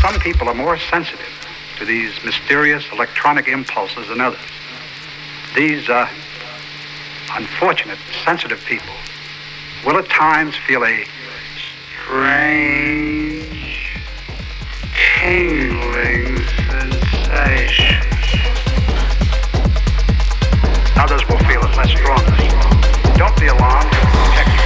Some people are more sensitive to these mysterious electronic impulses than others. These unfortunate, sensitive people will at times feel a strange, tingling sensation. Others will feel it less strongly. Don't be alarmed. Protect yourself.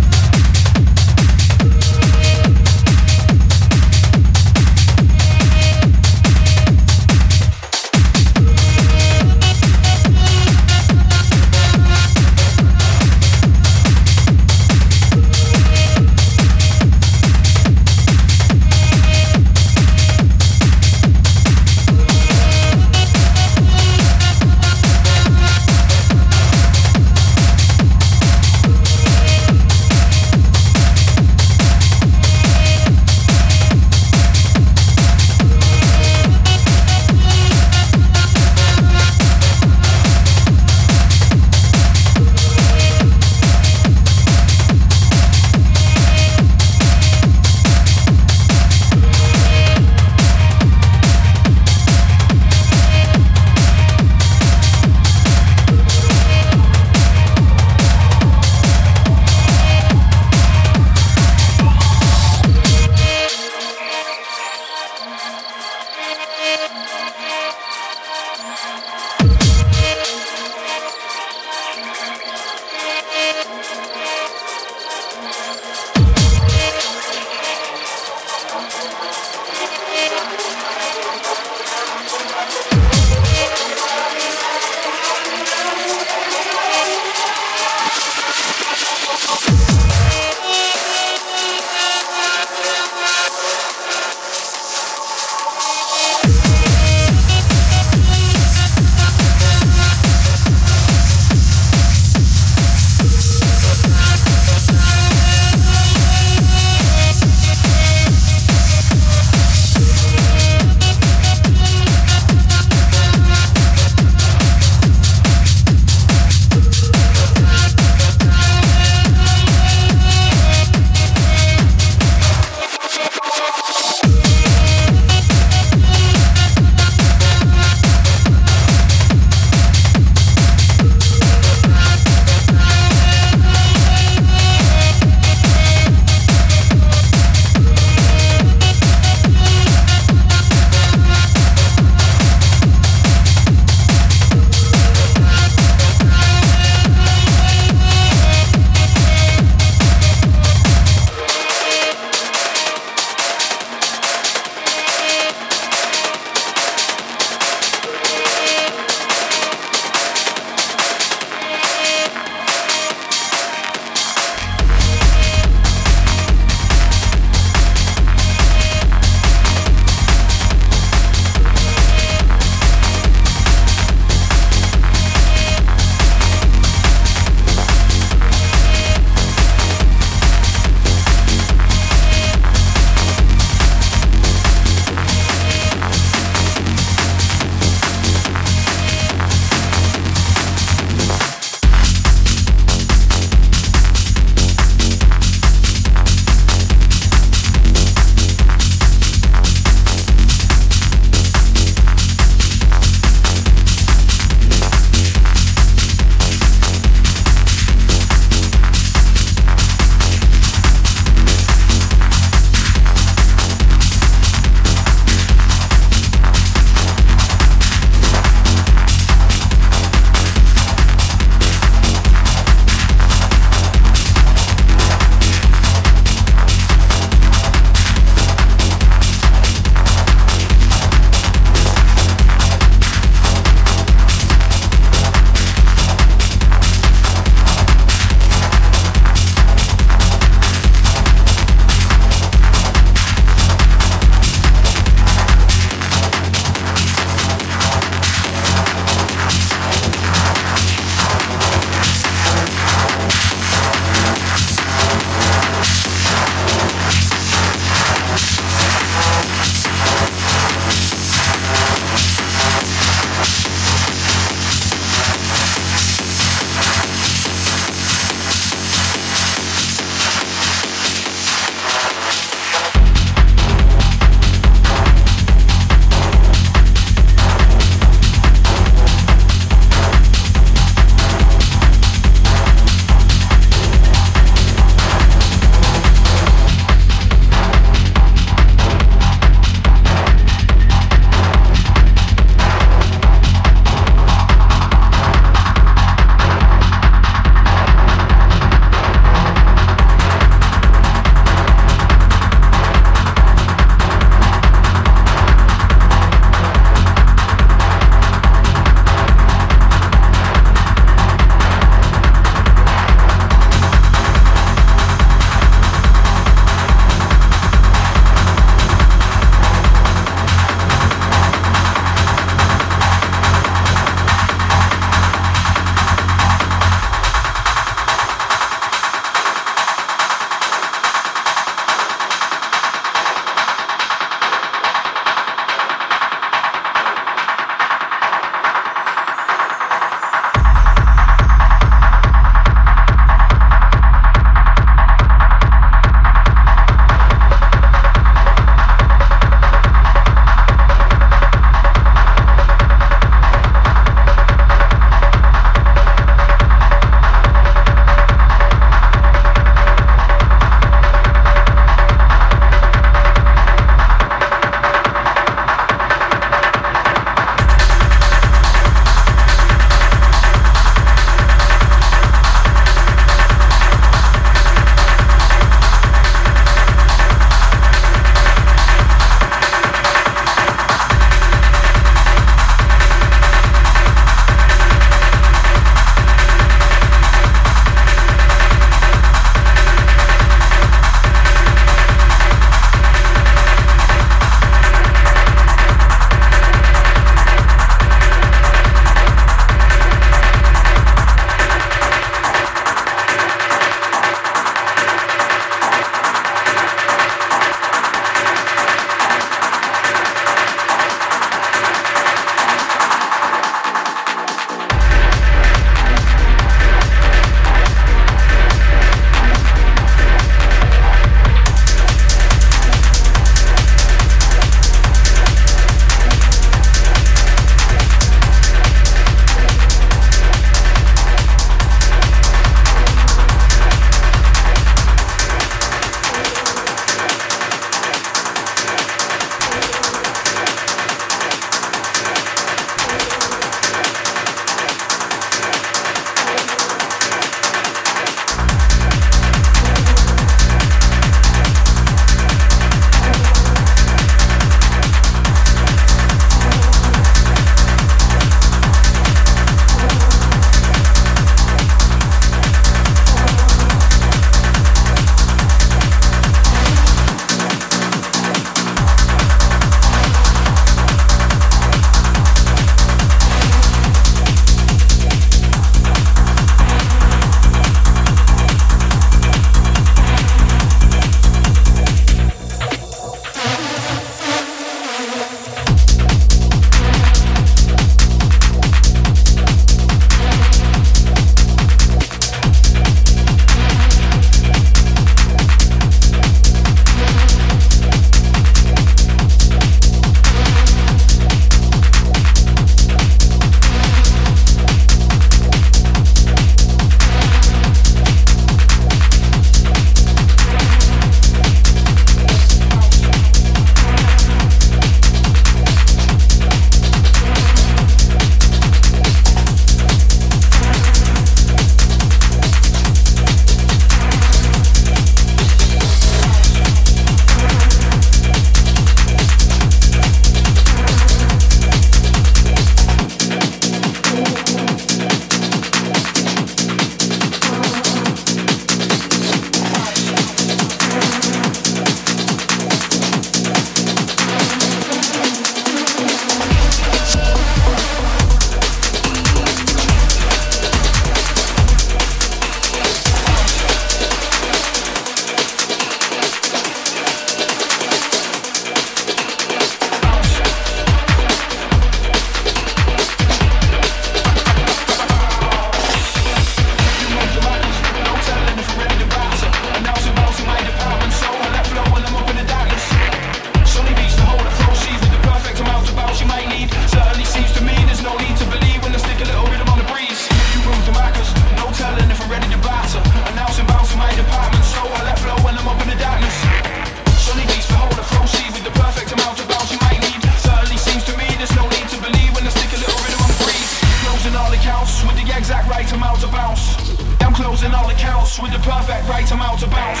Closing all accounts with the perfect right amount to bounce.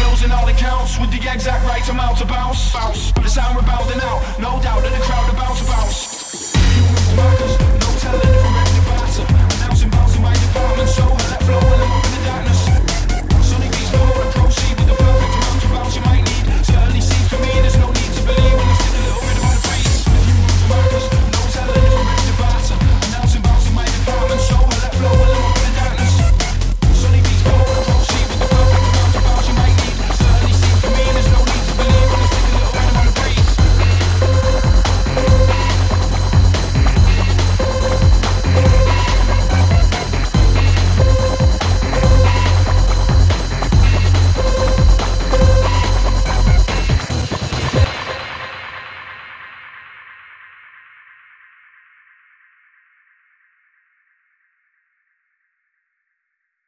Closing all accounts with the exact right amount to bounce. The sound we're bounding out, no doubt that the crowd are bound to bounce. Markers, no telling if we're ready to batter. Announcing bouncing by department, so I let flow and